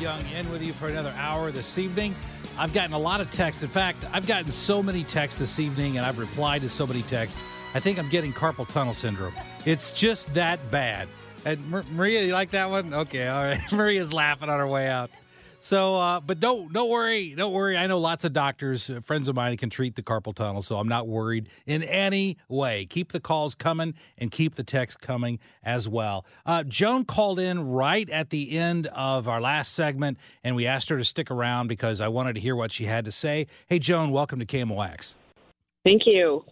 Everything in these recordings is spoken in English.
Young in with you for another hour this evening. I've gotten a lot of texts. In fact, I've gotten so many texts this evening, and I've replied to so many texts. I think I'm getting carpal tunnel syndrome. It's just that bad. And Maria, you like that one? Okay, all right. Maria's laughing on her way out. So, but don't worry. I know lots of doctors, friends of mine, can treat the carpal tunnel, so I'm not worried in any way. Keep the calls coming and keep the texts coming as well. Joan called in right at the end of our last segment, and we asked her to stick around because I wanted to hear what she had to say. Hey, Joan, welcome to KMOX. Thank you.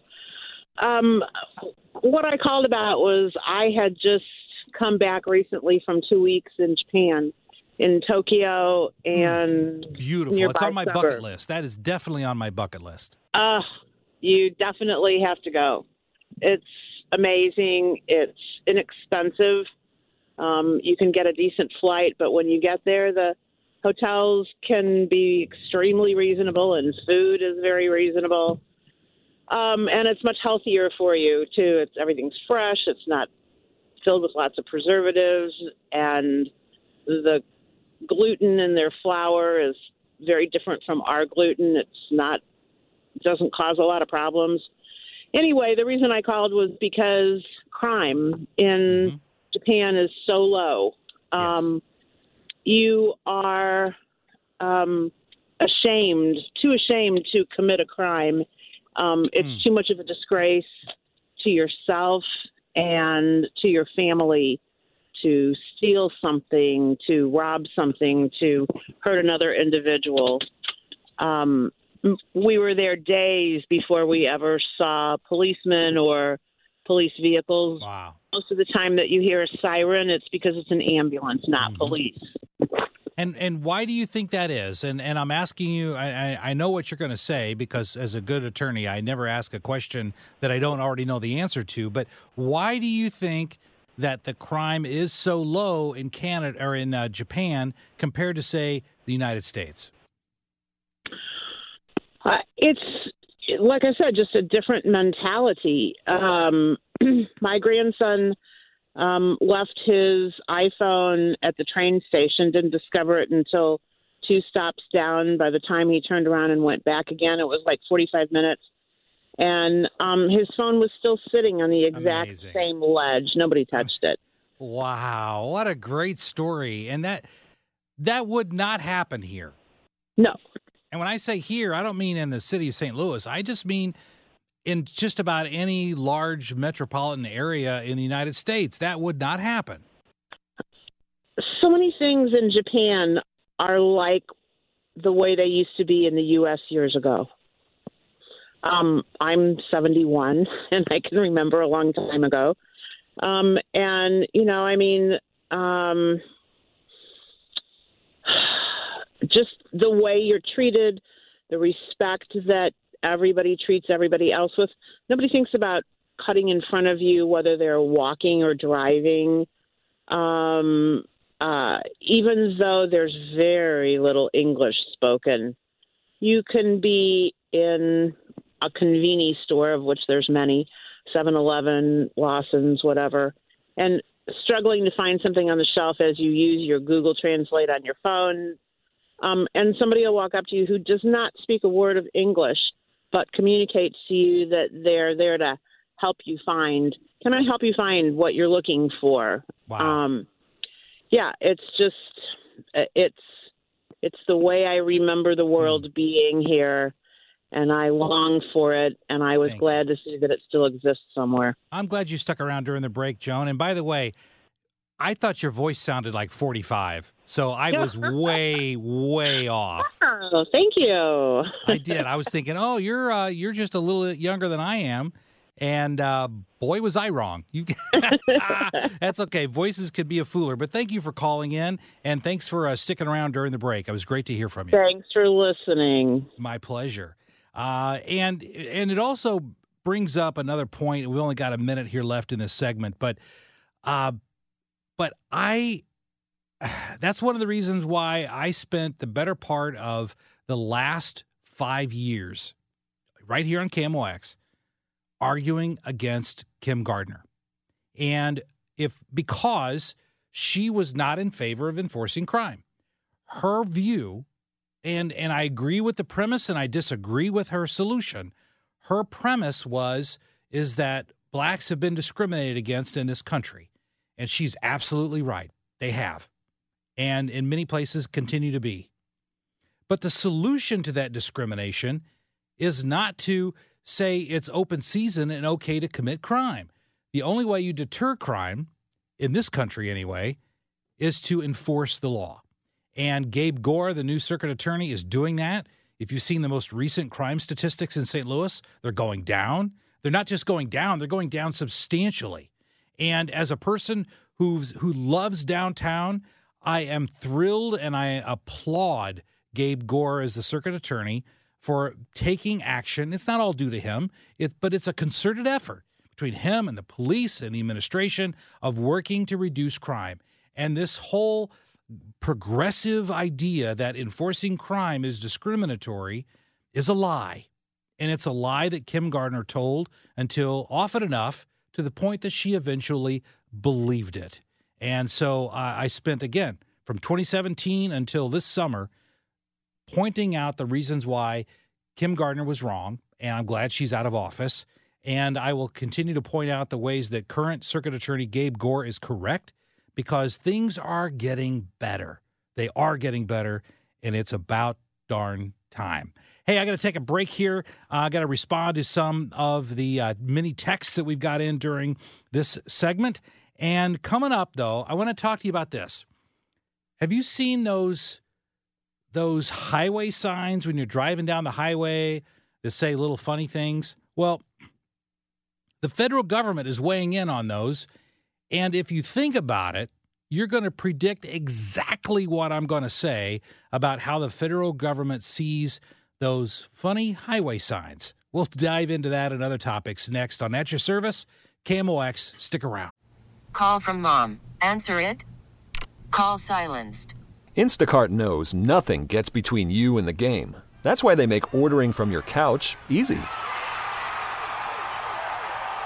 What I called about was I had just come back recently from 2 weeks in Japan. In Tokyo and beautiful. It's on my bucket list. That is definitely on my bucket list. You definitely have to go. It's amazing. It's inexpensive. You can get a decent flight, but when you get there, the hotels can be extremely reasonable, and food is very reasonable. And it's much healthier for you too. Everything's fresh. It's not filled with lots of preservatives, and the gluten in their flour is very different from our gluten. It doesn't cause a lot of problems. Anyway, the reason I called was because crime in Japan is so low. Yes. You are too ashamed to commit a crime. It's too much of a disgrace to yourself and to your family to steal something, to rob something, to hurt another individual. We were there days before we ever saw policemen or police vehicles. Wow. Most of the time that you hear a siren, it's because it's an ambulance, not police. And why do you think that is? And I'm asking you, I know what you're going to say, because as a good attorney, I never ask a question that I don't already know the answer to. But why do you think that the crime is so low in Canada or in Japan compared to, say, the United States? It's, like I said, just a different mentality. My grandson left his iPhone at the train station, didn't discover it until two stops down. By the time he turned around and went back again, it was like 45 minutes. And his phone was still sitting on the exact same ledge. Nobody touched it. Wow. What a great story. And that would not happen here. No. And when I say here, I don't mean in the city of St. Louis. I just mean in just about any large metropolitan area in the United States. That would not happen. So many things in Japan are like the way they used to be in the U.S. years ago. I'm 71, and I can remember a long time ago. Just the way you're treated, the respect that everybody treats everybody else with. Nobody thinks about cutting in front of you, whether they're walking or driving. Even though there's very little English spoken, you can be in a convenience store, of which there's many, 7-Eleven, Lawson's, whatever, and struggling to find something on the shelf as you use your Google Translate on your phone. And somebody will walk up to you who does not speak a word of English, but communicates to you that they're there to help you find what you're looking for? Wow. Yeah, it's just it's the way I remember the world being here. And I longed for it, and I was glad to see that it still exists somewhere. I'm glad you stuck around during the break, Joan. And by the way, I thought your voice sounded like 45, so I was way off. Oh, thank you. I did. I was thinking, oh, you're just a little younger than I am, and boy, was I wrong. That's okay. Voices could be a fooler, but thank you for calling in, and thanks for sticking around during the break. It was great to hear from you. Thanks for listening. My pleasure. And it also brings up another point. We only got a minute here left in this segment, but that's one of the reasons why I spent the better part of the last 5 years right here on KMOX arguing against Kim Gardner. And because she was not in favor of enforcing crime, her view. And I agree with the premise, and I disagree with her solution. Her premise is that blacks have been discriminated against in this country, and she's absolutely right. They have, and in many places continue to be. But the solution to that discrimination is not to say it's open season and okay to commit crime. The only way you deter crime, in this country anyway, is to enforce the law. And Gabe Gore, the new circuit attorney, is doing that. If you've seen the most recent crime statistics in St. Louis, they're going down. They're not just going down. They're going down substantially. And as a person who loves downtown, I am thrilled and I applaud Gabe Gore as the circuit attorney for taking action. It's not all due to him, but it's a concerted effort between him and the police and the administration of working to reduce crime. And this whole progressive idea that enforcing crime is discriminatory is a lie. And it's a lie that Kim Gardner told until often enough to the point that she eventually believed it. And so I spent, again, from 2017 until this summer, pointing out the reasons why Kim Gardner was wrong, and I'm glad she's out of office. And I will continue to point out the ways that current circuit attorney Gabe Gore is correct, because things are getting better. They are getting better, and it's about darn time. Hey, I got to take a break here. I got to respond to some of the many texts that we've got in during this segment. And coming up, though, I want to talk to you about this. Have you seen those highway signs when you're driving down the highway that say little funny things? Well, the federal government is weighing in on those. And if you think about it, you're going to predict exactly what I'm going to say about how the federal government sees those funny highway signs. We'll dive into that and other topics next on At Your Service, KMOX. Stick around. Call from mom. Answer it. Call silenced. Instacart knows nothing gets between you and the game. That's why they make ordering from your couch easy.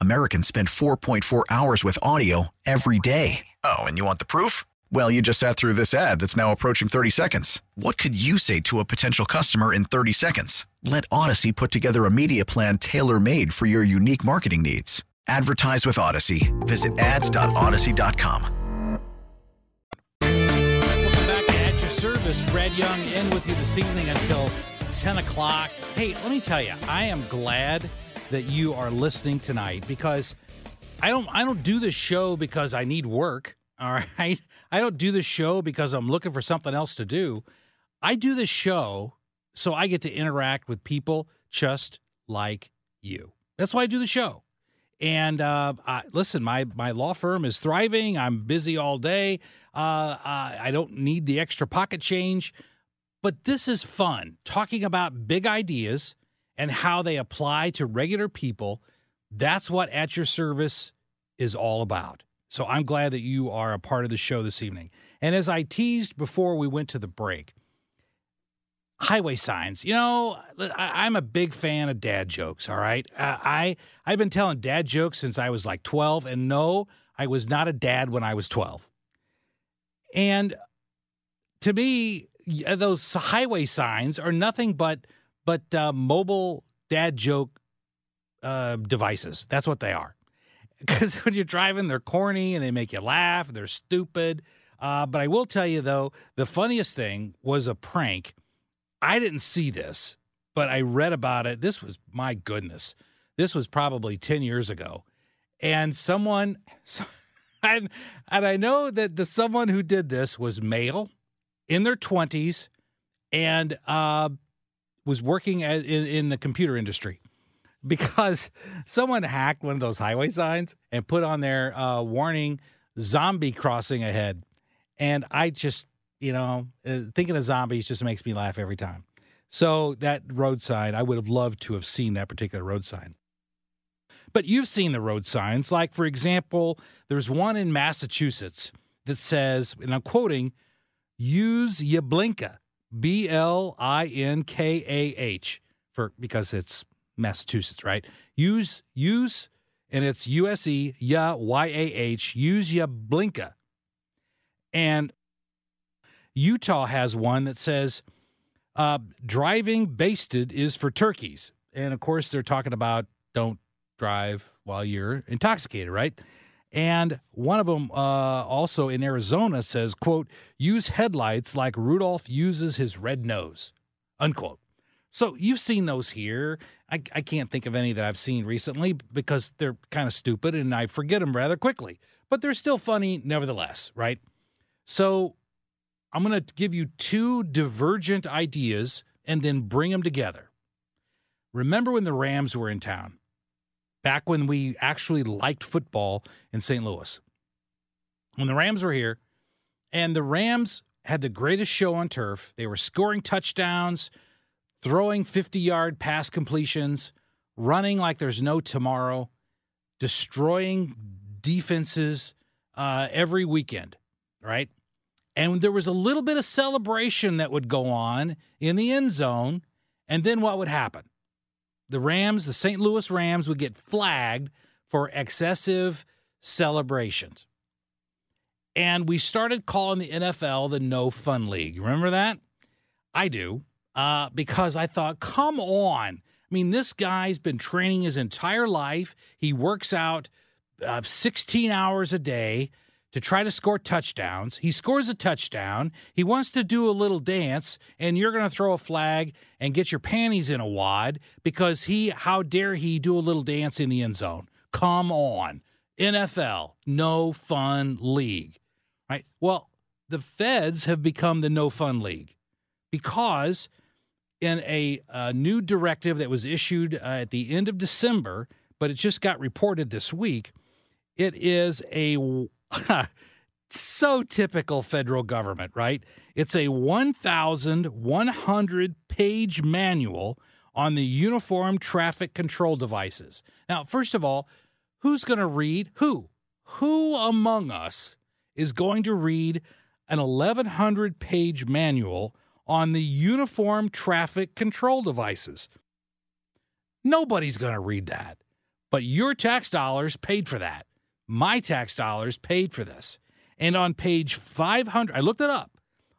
Americans spend 4.4 hours with audio every day. Oh, and you want the proof? Well, you just sat through this ad that's now approaching 30 seconds. What could you say to a potential customer in 30 seconds? Let Odyssey put together a media plan tailor-made for your unique marketing needs. Advertise with Odyssey. Visit ads.odyssey.com. Welcome back to At Your Service. Brad Young in with you this evening until 10 o'clock. Hey, let me tell you, I am glad that you are listening tonight, because I don't do this show because I need work, all right? I don't do this show because I'm looking for something else to do. I do this show so I get to interact with people just like you. That's why I do the show. And listen, my law firm is thriving. I'm busy all day. I don't need the extra pocket change. But this is fun, talking about big ideas and how they apply to regular people. That's what At Your Service is all about. So I'm glad that you are a part of the show this evening. And as I teased before we went to the break, highway signs. You know, I'm a big fan of dad jokes, all right? I've been telling dad jokes since I was like 12, and no, I was not a dad when I was 12. And to me, those highway signs are nothing but mobile dad joke devices. That's what they are. Because when you're driving, they're corny and they make you laugh. They're stupid. But I will tell you, though, the funniest thing was a prank. I didn't see this, but I read about it. This was, my goodness, this was probably 10 years ago. And someone, and I know that the someone who did this was male, in their 20s, and was working in the computer industry, because someone hacked one of those highway signs and put on their warning, zombie crossing ahead. And I just... You know, thinking of zombies just makes me laugh every time. So that road sign, I would have loved to have seen that particular road sign. But you've seen the road signs. Like, for example, there's one in Massachusetts that says, and I'm quoting, use Yablinka, B-L-I-N-K-A-H, because it's Massachusetts, right? Use, and it's U-S-E, Y-A-H, use Yablinka. And Utah has one that says driving basted is for turkeys. And, of course, they're talking about don't drive while you're intoxicated, right? And one of them also in Arizona says, quote, use headlights like Rudolph uses his red nose, unquote. So you've seen those here. I can't think of any that I've seen recently because they're kind of stupid and I forget them rather quickly. But they're still funny nevertheless, right? So I'm going to give you two divergent ideas and then bring them together. Remember when the Rams were in town, back when we actually liked football in St. Louis? When the Rams were here, and the Rams had the greatest show on turf. They were scoring touchdowns, throwing 50-yard pass completions, running like there's no tomorrow, destroying defenses every weekend, right? And there was a little bit of celebration that would go on in the end zone, and then what would happen? The Rams, the St. Louis Rams, would get flagged for excessive celebrations. And we started calling the NFL the No Fun League. Remember that? I do, because I thought, come on. I mean, this guy's been training his entire life. He works out 16 hours a day to try to score touchdowns. He scores a touchdown. He wants to do a little dance, and you're going to throw a flag and get your panties in a wad because how dare he do a little dance in the end zone? Come on. NFL, no fun league, right? Well, the feds have become the no fun league because in a new directive that was issued at the end of December, but it just got reported this week, it is a so typical federal government, right? It's a 1,100-page manual on the uniform traffic control devices. Now, first of all, who's going to read? Who among us is going to read an 1,100-page manual on the uniform traffic control devices? Nobody's going to read that, but your tax dollars paid for that. My tax dollars paid for this. And on page 500, I looked it up,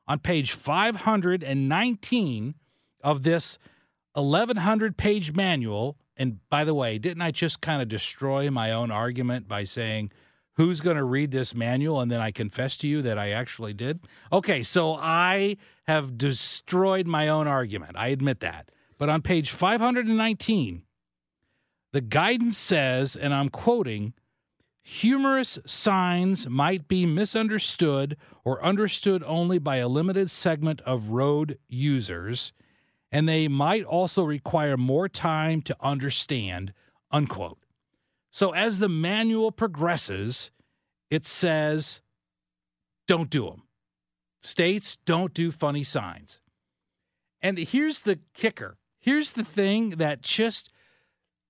on page 519 of this 1,100-page manual, and by the way, didn't I just kind of destroy my own argument by saying, who's going to read this manual? And then I confess to you that I actually did. Okay, so I have destroyed my own argument. I admit that. But on page 519, the guidance says, and I'm quoting, humorous signs might be misunderstood or understood only by a limited segment of road users, and they might also require more time to understand, unquote. So as the manual progresses, it says, don't do them. States, don't do funny signs. And here's the kicker. Here's the thing that just,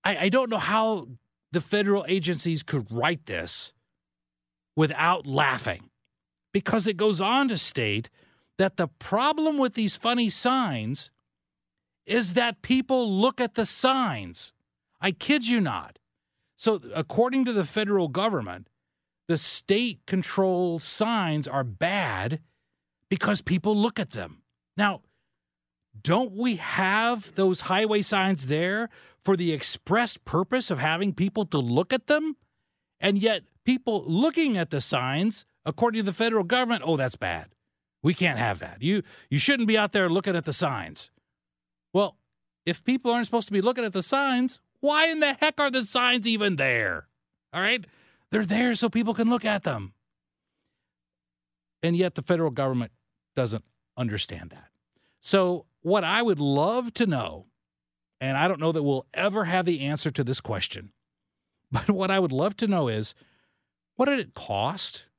I don't know how the federal agencies could write this without laughing because it goes on to state that the problem with these funny signs is that people look at the signs. I kid you not. So according to the federal government, the state-controlled signs are bad because people look at them. Now, don't we have those highway signs there for the express purpose of having people to look at them? And yet people looking at the signs, according to the federal government, oh, that's bad. We can't have that. You shouldn't be out there looking at the signs. Well, if people aren't supposed to be looking at the signs, why in the heck are the signs even there? All right? They're there so people can look at them. And yet the federal government doesn't understand that. So what I would love to know, and I don't know that we'll ever have the answer to this question, but what I would love to know is, what did it cost?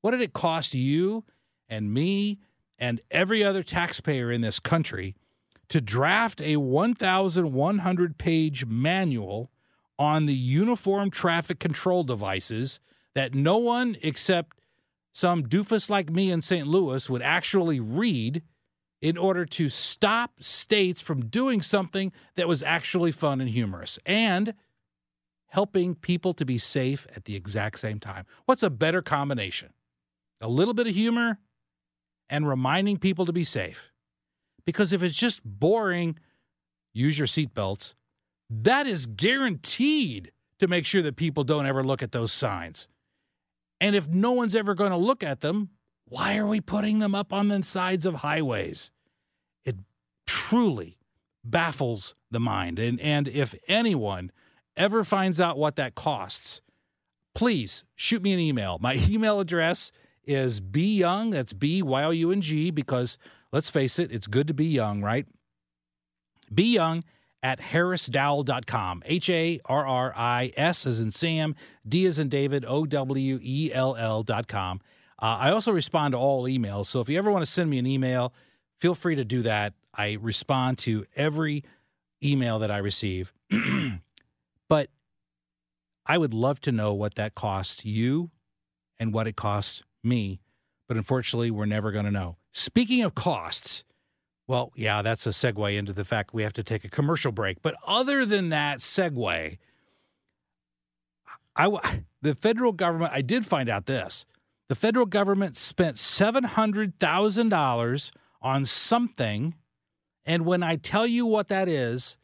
What did it cost you and me and every other taxpayer in this country to draft a 1,100-page manual on the uniform traffic control devices that no one except some doofus like me in St. Louis would actually read in order to stop states from doing something that was actually fun and humorous and helping people to be safe at the exact same time? What's a better combination? A little bit of humor and reminding people to be safe. Because if it's just boring, use your seatbelts. That is guaranteed to make sure that people don't ever look at those signs. And if no one's ever going to look at them, why are we putting them up on the sides of highways? It truly baffles the mind. And if anyone ever finds out what that costs, please shoot me an email. My email address is byoung, that's B-Y-O-U-N-G, because let's face it, it's good to be young, right? Be young at harrisdowell.com. H-A-R-R-I-S as in Sam, D as in David, O-W-E-L-L.com. I also respond to all emails, so if you ever want to send me an email, feel free to do that. I respond to every email that I receive. But I would love to know what that costs you and what it costs me, but unfortunately, we're never going to know. Speaking of costs, well, yeah, that's a segue into the fact we have to take a commercial break. But other than that segue, the federal government, I did find out this. The federal government spent $700,000 on something, and when I tell you what that is,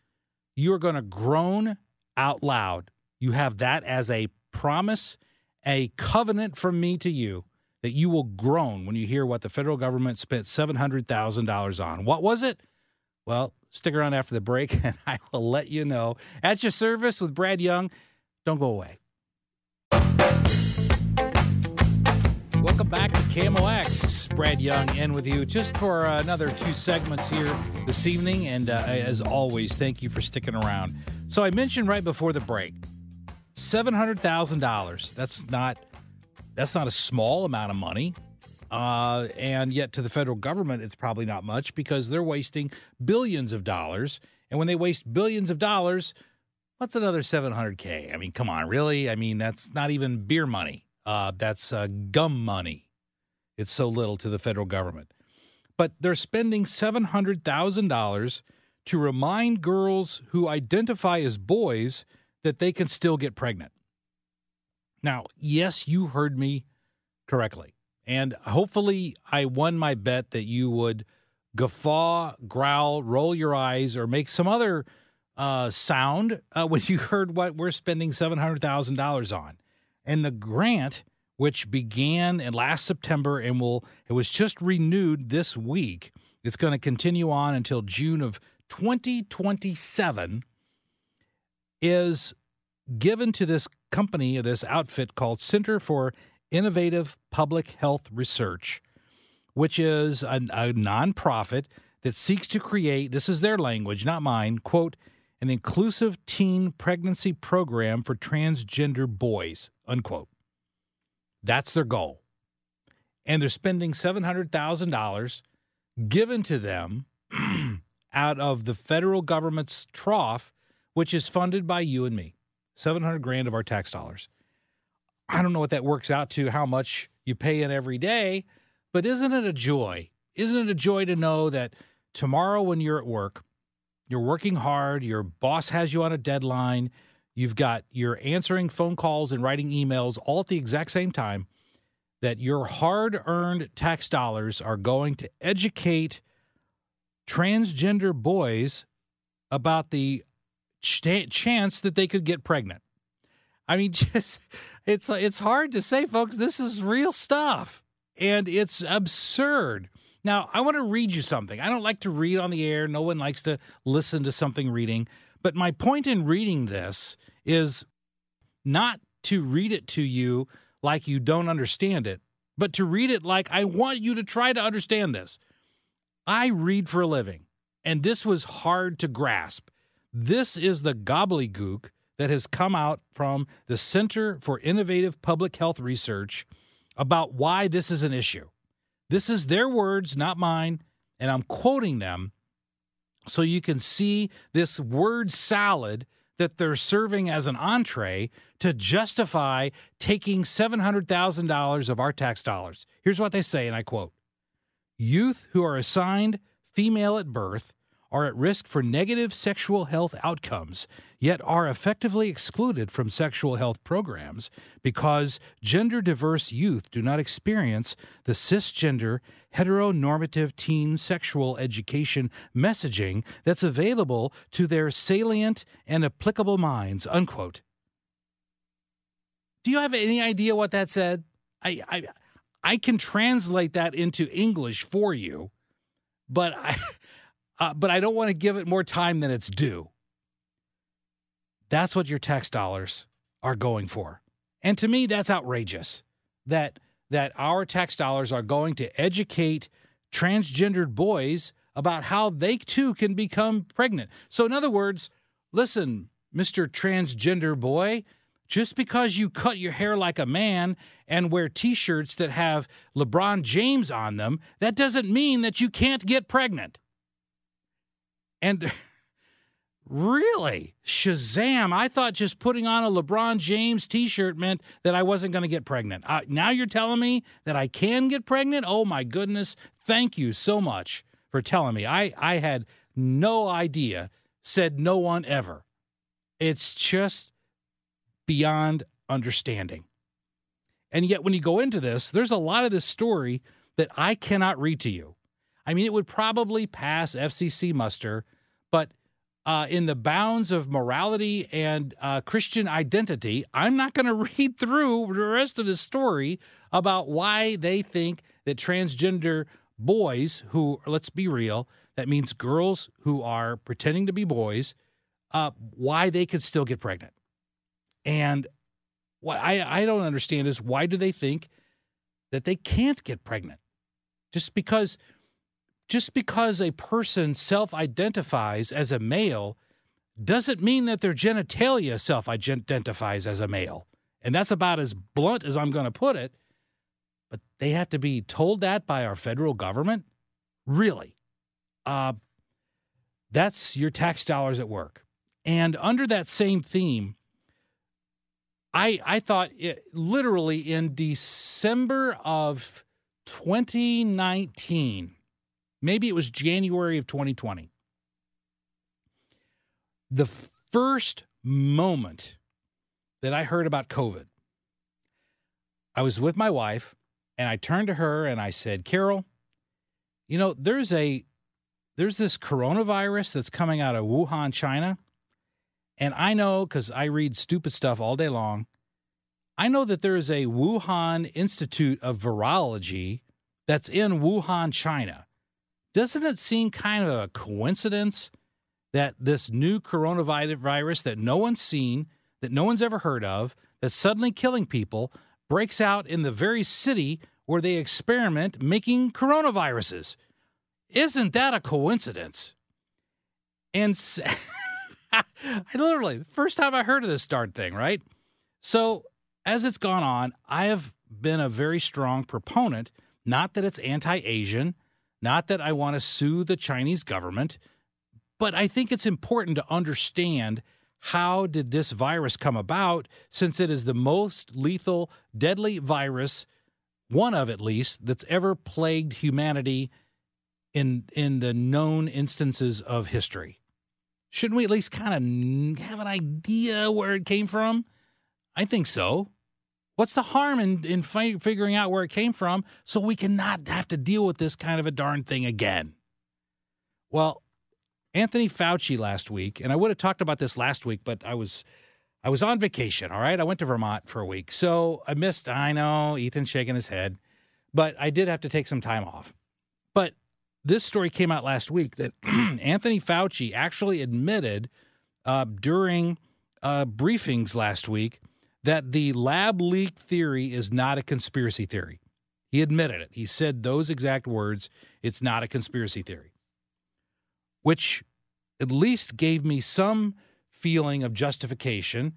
you're going to groan out loud. You have that as a promise, a covenant from me to you, that you will groan when you hear what the federal government spent $700,000 on. What was it? Well, stick around after the break, and I will let you know. At Your Service with Brad Young. Don't go away. Welcome back to KMOX. Brad Young in with you just for another two segments here this evening. And as always, thank you for sticking around. So I mentioned right before the break, $700,000. That's not a small amount of money, and yet to the federal government, it's probably not much because they're wasting billions of dollars. And when they waste billions of dollars, what's another $700K? I mean, come on, really? I mean, that's not even beer money. That's gum money. It's so little to the federal government. But they're spending $700,000 to remind girls who identify as boys that they can still get pregnant. Now, yes, you heard me correctly, and hopefully I won my bet that you would guffaw, growl, roll your eyes, or make some other sound when you heard what we're spending $700,000 on. And the grant, which began in last September and it was just renewed this week, it's going to continue on until June of 2027, is given to this company, this outfit called Center for Innovative Public Health Research, which is a nonprofit that seeks to create, this is their language, not mine, quote, an inclusive teen pregnancy program for transgender boys, unquote. That's their goal. And they're spending $700,000 given to them out of the federal government's trough, which is funded by you and me. $700,000 of our tax dollars. I don't know what that works out to, how much you pay in every day, But isn't it a joy? Isn't it a joy to know that tomorrow when you're at work, you're working hard, your boss has you on a deadline, you've got you're answering phone calls and writing emails all at the exact same time, that your hard-earned tax dollars are going to educate transgender boys about the chance that they could get pregnant. I mean, just it's hard to say, folks. This is real stuff, and it's absurd. Now, I want to read you something. I don't like to read on the air. No one likes to listen to something reading. But my point in reading this is not to read it to you like you don't understand it, but to read it like I want you to try to understand this. I read for a living, and this was hard to grasp. This is the gobbledygook that has come out from the Center for Innovative Public Health Research about why this is an issue. This is their words, not mine, and I'm quoting them so you can see this word salad that they're serving as an entree to justify taking $700,000 of our tax dollars. Here's what they say, and I quote, "Youth who are assigned female at birth are at risk for negative sexual health outcomes, yet are effectively excluded from sexual health programs because gender-diverse youth do not experience the cisgender, heteronormative teen sexual education messaging that's available to their salient and applicable minds," unquote. Do you have any idea what that said? I can translate that into English for you, but I don't want to give it more time than it's due. That's what your tax dollars are going for. And to me, that's outrageous, that our tax dollars are going to educate transgendered boys about how they, too, can become pregnant. So, in other words, listen, Mr. Transgender boy, just because you cut your hair like a man and wear T-shirts that have LeBron James on them, that doesn't mean that you can't get pregnant. And really, Shazam, I thought just putting on a LeBron James T-shirt meant that I wasn't going to get pregnant. Now you're telling me that I can get pregnant? Oh, my goodness. Thank you so much for telling me. I had no idea, said no one ever. It's just beyond understanding. And yet when you go into this, there's a lot of this story that I cannot read to you. I mean, it would probably pass FCC muster. But in the bounds of morality and Christian identity, I'm not going to read through the rest of the story about why they think that transgender boys who, let's be real, that means girls who are pretending to be boys, why they could still get pregnant. And what I don't understand is why do they think that they can't get pregnant? Just because a person self-identifies as a male doesn't mean that their genitalia self-identifies as a male. And that's about as blunt as I'm going to put it. But they have to be told that by our federal government? Really? That's your tax dollars at work. And under that same theme, I thought it, literally in December of 2019... maybe it was January of 2020. The first moment that I heard about COVID, I was with my wife, and I turned to her and I said, "Carol, you know, there's this coronavirus that's coming out of Wuhan, China, and I know, because I read stupid stuff all day long, I know that there is a Wuhan Institute of Virology that's in Wuhan, China. Doesn't it seem kind of a coincidence that this new coronavirus that no one's seen, that no one's ever heard of, that's suddenly killing people, breaks out in the very city where they experiment making coronaviruses? Isn't that a coincidence?" And I literally, the first time I heard of this darn thing, right? So as it's gone on, I have been a very strong proponent, not that it's anti-Asian, not that I want to sue the Chinese government, but I think it's important to understand how did this virus come about, since it is the most lethal, deadly virus one of at least, that's ever plagued humanity in the known instances of history. Shouldn't we at least kind of have an idea where it came from? I think so. What's the harm in figuring out where it came from so we can not have to deal with this kind of a darn thing again? Well, Anthony Fauci last week, and I would have talked about this last week, but I was on vacation, all right? I went to Vermont for a week, so I missed, I know, Ethan's shaking his head, but I did have to take some time off. But this story came out last week that Anthony Fauci actually admitted during briefings last week that the lab leak theory is not a conspiracy theory. He admitted it. He said those exact words, it's not a conspiracy theory, which at least gave me some feeling of justification,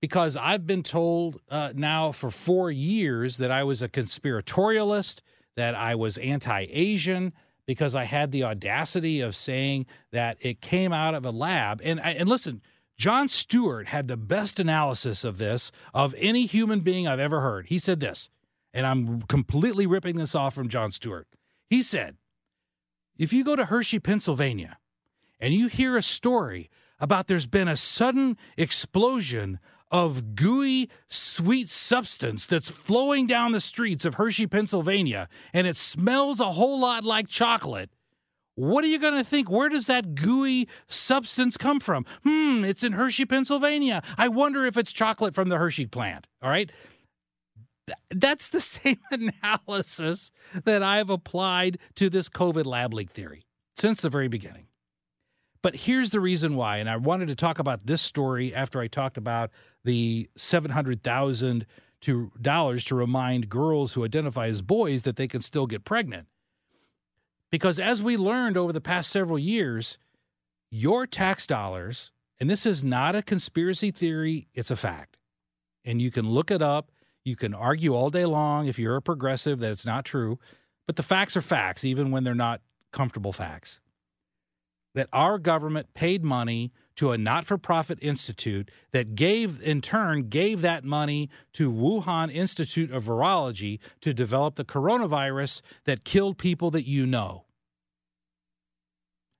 because I've been told now for 4 years that I was a conspiratorialist, that I was anti-Asian, because I had the audacity of saying that it came out of a lab. And listen, John Stewart had the best analysis of this of any human being I've ever heard. He said this, and I'm completely ripping this off from John Stewart. He said, if you go to Hershey, Pennsylvania, and you hear a story about there's been a sudden explosion of gooey, sweet substance that's flowing down the streets of Hershey, Pennsylvania, and it smells a whole lot like chocolate, what are you going to think? Where does that gooey substance come from? It's in Hershey, Pennsylvania. I wonder if it's chocolate from the Hershey plant, all right? That's the same analysis that I've applied to this COVID lab leak theory since the very beginning. But here's the reason why, and I wanted to talk about this story after I talked about the $700,000 to remind girls who identify as boys that they can still get pregnant. Because as we learned over the past several years, your tax dollars, and this is not a conspiracy theory, it's a fact. And you can look it up. You can argue all day long if you're a progressive that it's not true. But the facts are facts, even when they're not comfortable facts. That our government paid money to a not-for-profit institute that in turn gave that money to Wuhan Institute of Virology to develop the coronavirus that killed people that you know,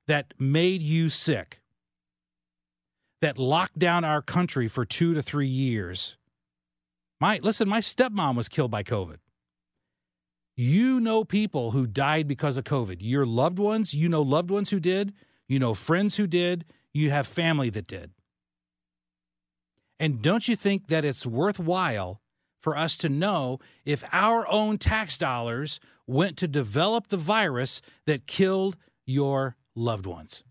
that made you sick, that locked down our country for 2 to 3 years. My stepmom was killed by COVID. You know people who died because of COVID. Your loved ones, you know loved ones who did, you know friends who did, you have family that did. And don't you think that it's worthwhile for us to know if our own tax dollars went to develop the virus that killed your loved ones?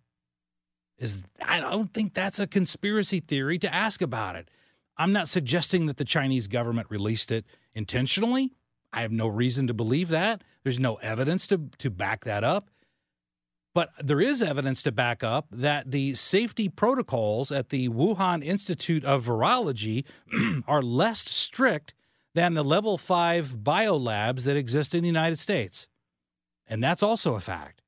I don't think that's a conspiracy theory to ask about it. I'm not suggesting that the Chinese government released it intentionally. I have no reason to believe that. There's no evidence to back that up. But there is evidence to back up that the safety protocols at the Wuhan Institute of Virology are less strict than the level 5 biolabs that exist in the United States. And that's also a fact.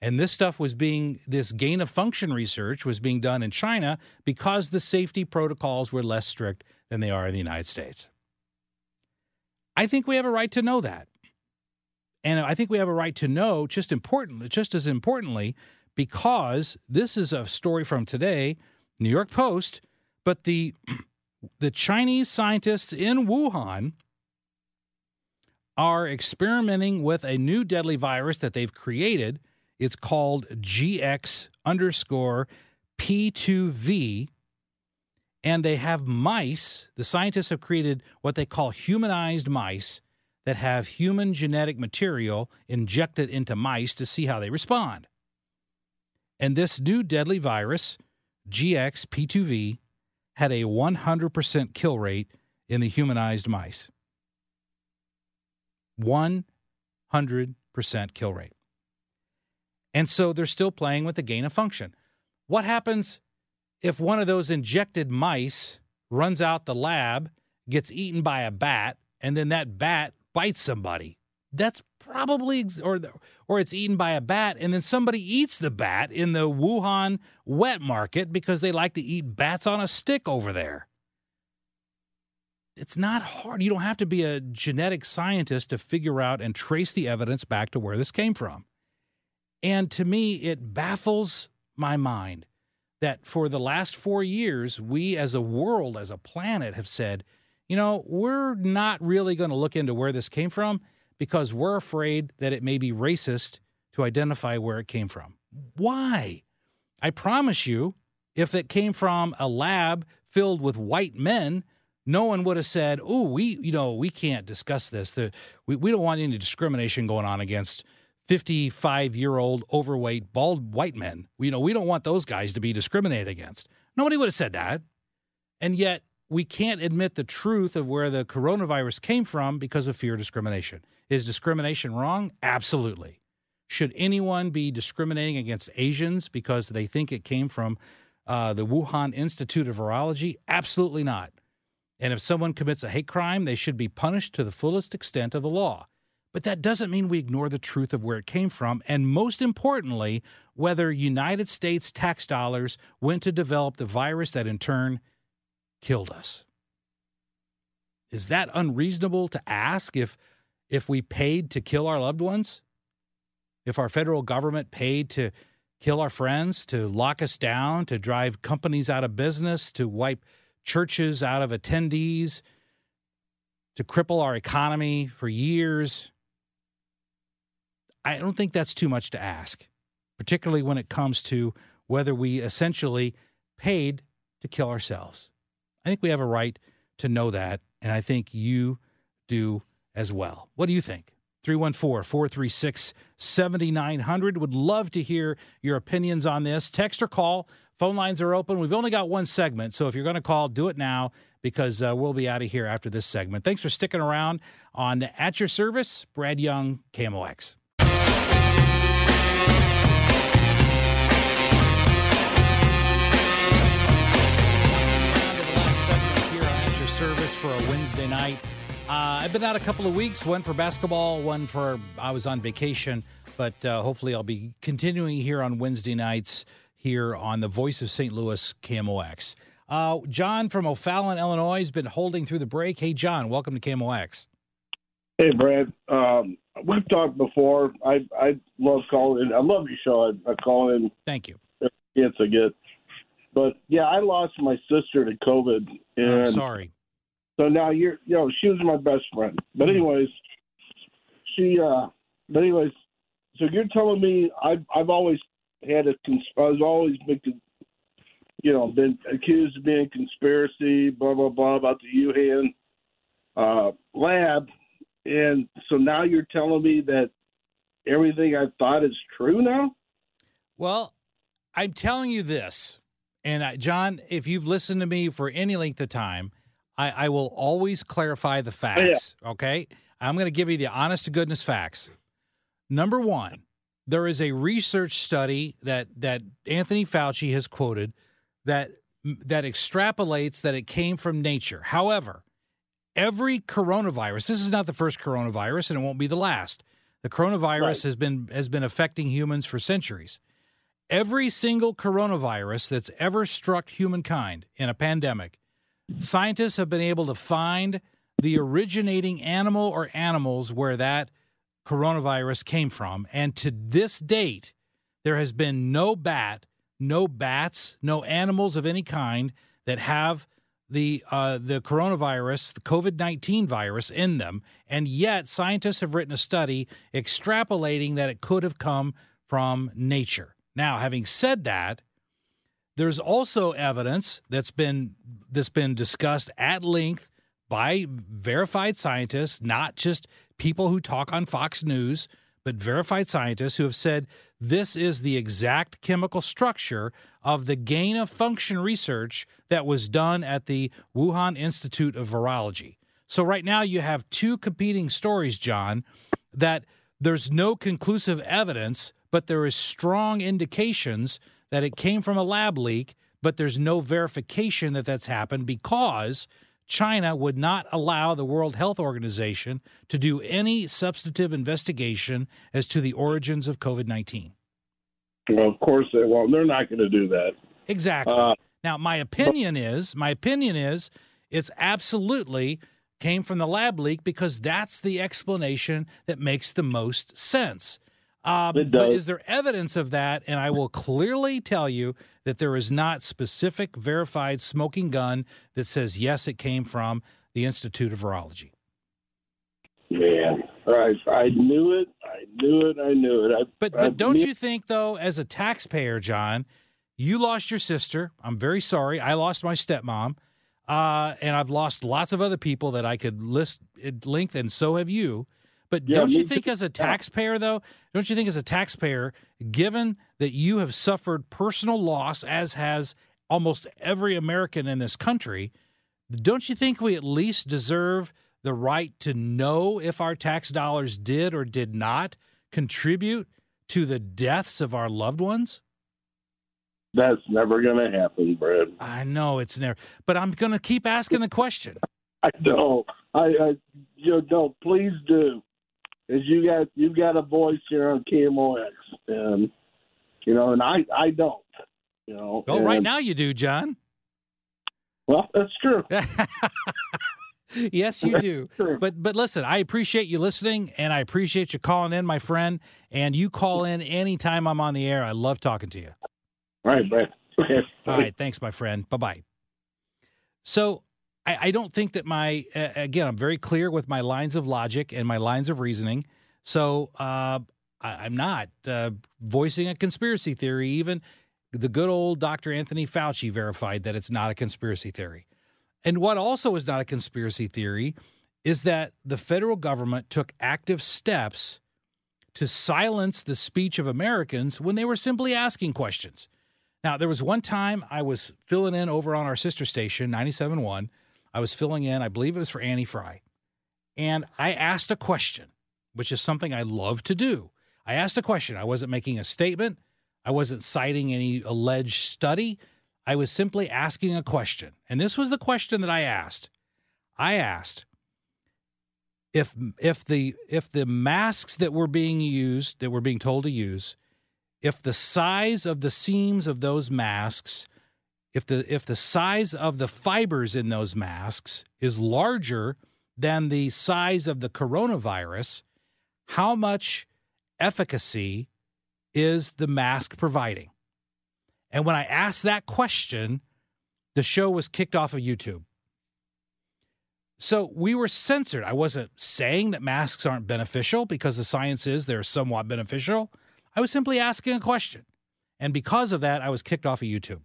And this gain-of-function research was being done in China because the safety protocols were less strict than they are in the United States. I think we have a right to know that. And I think we have a right to know, just as importantly, because this is a story from today, New York Post, but the Chinese scientists in Wuhan are experimenting with a new deadly virus that they've created. It's called GX_P2V, and they have mice. The scientists have created what they call humanized mice that have human genetic material injected into mice to see how they respond. And this new deadly virus, GX_P2V, had a 100% kill rate in the humanized mice. 100% kill rate. And so they're still playing with the gain of function. What happens if one of those injected mice runs out the lab, gets eaten by a bat, and then that bat bites somebody? That's probably, or it's eaten by a bat, and then somebody eats the bat in the Wuhan wet market because they like to eat bats on a stick over there. it's not hard. You don't have to be a genetic scientist to figure out and trace the evidence back to where this came from. And to me, it baffles my mind that for the last 4 years, we as a world, as a planet, have said, you know, we're not really going to look into where this came from because we're afraid that it may be racist to identify where it came from. Why? I promise you, if it came from a lab filled with white men, no one would have said, oh, we can't discuss this. We don't want any discrimination going on against 55-year-old overweight bald white men. We don't want those guys to be discriminated against. Nobody would have said that. And yet we can't admit the truth of where the coronavirus came from because of fear of discrimination. Is discrimination wrong? Absolutely. Should anyone be discriminating against Asians because they think it came from the Wuhan Institute of Virology? Absolutely not. And if someone commits a hate crime, they should be punished to the fullest extent of the law. But that doesn't mean we ignore the truth of where it came from, and most importantly, whether United States tax dollars went to develop the virus that in turn killed us. Is that unreasonable to ask if we paid to kill our loved ones? If our federal government paid to kill our friends, to lock us down, to drive companies out of business, to wipe churches out of attendees, to cripple our economy for years, I don't think that's too much to ask, particularly when it comes to whether we essentially paid to kill ourselves. I think we have a right to know that, and I think you do as well. What do you think? 314-436-7900. Would love to hear your opinions on this. Text or call. Phone lines are open. We've only got one segment, so if you're going to call, do it now because we'll be out of here after this segment. Thanks for sticking around on At Your Service. Brad Young, KMOX. Service for a Wednesday night. I've been out a couple of weeks, one for basketball, one for I was on vacation, but hopefully I'll be continuing here on Wednesday nights here on the Voice of St. Louis, KMOX. John from O'Fallon, Illinois, has been holding through the break. Hey, John, welcome to KMOX. Hey, Brad. We've talked before. I love calling in. I love your show. I call in. Thank you. Yes, I get. But, yeah, I lost my sister to COVID. And I'm sorry. So now she was my best friend. But anyways, so you're telling me I've always had I've always been accused of being conspiracy, blah blah blah about the Wuhan lab, and so now you're telling me that everything I thought is true now? Well, I'm telling you this, and John, if you've listened to me for any length of time, I will always clarify the facts, okay? I'm going to give you the honest-to-goodness facts. Number one, there is a research study that Anthony Fauci has quoted that extrapolates that it came from nature. However, every coronavirus, this is not the first coronavirus, and it won't be the last. The coronavirus has been affecting humans for centuries. Every single coronavirus that's ever struck humankind in a pandemic, scientists have been able to find the originating animal or animals where that coronavirus came from. And to this date, there has been no bat, no bats, no animals of any kind that have the coronavirus, the COVID-19 virus in them. And yet scientists have written a study extrapolating that it could have come from nature. Now, having said that, there's also evidence that's been discussed at length by verified scientists, not just people who talk on Fox News, but verified scientists who have said this is the exact chemical structure of the gain-of-function research that was done at the Wuhan Institute of Virology. So right now you have two competing stories, John, that there's no conclusive evidence, but there is strong indications that it came from a lab leak, but there's no verification that that's happened because China would not allow the World Health Organization to do any substantive investigation as to the origins of COVID-19. Well, of course they won't. They're not going to do that. Exactly. Now, my opinion is It's absolutely came from the lab leak because that's the explanation that makes the most sense. But is there evidence of that? And I will clearly tell you that there is not specific verified smoking gun that says, yes, it came from the Institute of Virology. Yeah, I knew it. But don't you think, though, as a taxpayer, John, you lost your sister. I'm very sorry. I lost my stepmom. And I've lost lots of other people that I could list at length, and so have you. But yeah, don't you think as a taxpayer, though, given that you have suffered personal loss, as has almost every American in this country, don't you think we at least deserve the right to know if our tax dollars did or did not contribute to the deaths of our loved ones? That's never going to happen, Brad. I know it's never, but I'm going to keep asking the question. I know. You know, please do, because you've got a voice here on KMOX, and you know, and I don't, you know. Oh, right now you do, John. Well, that's true. Yes, you do. But listen, I appreciate you listening, and I appreciate you calling in, my friend. And you call in anytime I'm on the air. I love talking to you. All right, Brad. Okay. All right, thanks, my friend. Bye-bye. So I don't think that my again, I'm very clear with my lines of logic and my lines of reasoning. So I'm not voicing a conspiracy theory. Even the good old Dr. Anthony Fauci verified that it's not a conspiracy theory. And what also is not a conspiracy theory is that the federal government took active steps to silence the speech of Americans when they were simply asking questions. Now, there was one time I was filling in over on our sister station, 97.1. I was filling in, I believe it was for Annie Fry. And I asked a question, which is something I love to do. I asked a question. I wasn't making a statement. I wasn't citing any alleged study. I was simply asking a question. And this was the question that I asked. I asked if the masks that were being used, that we're being told to use, if the size of the seams of those masks, if the size of the fibers in those masks is larger than the size of the coronavirus, how much efficacy is the mask providing? And when I asked that question, the show was kicked off of YouTube. So we were censored. I wasn't saying that masks aren't beneficial, because the science is they're somewhat beneficial. I was simply asking a question, and because of that, I was kicked off of YouTube.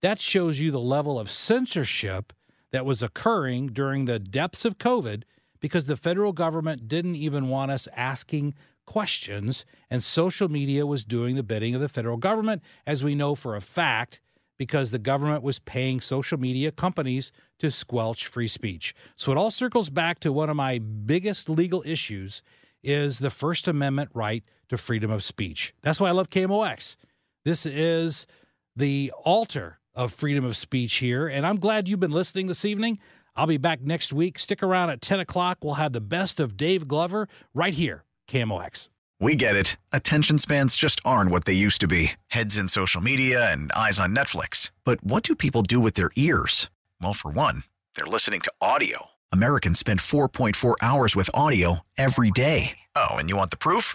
That shows you the level of censorship that was occurring during the depths of COVID, because the federal government didn't even want us asking questions, and social media was doing the bidding of the federal government, as we know for a fact, because the government was paying social media companies to squelch free speech. So it all circles back to one of my biggest legal issues is the First Amendment right to freedom of speech. That's why I love KMOX. This is the altar of freedom of speech here, and I'm glad you've been listening this evening. I'll be back next week. Stick around at 10 o'clock. We'll have the best of Dave Glover right here, KMOX. We get it. Attention spans just aren't what they used to be. Heads in social media and eyes on Netflix. But what do people do with their ears? Well, for one, they're listening to audio. Americans spend 4.4 hours with audio every day. Oh, and you want the proof?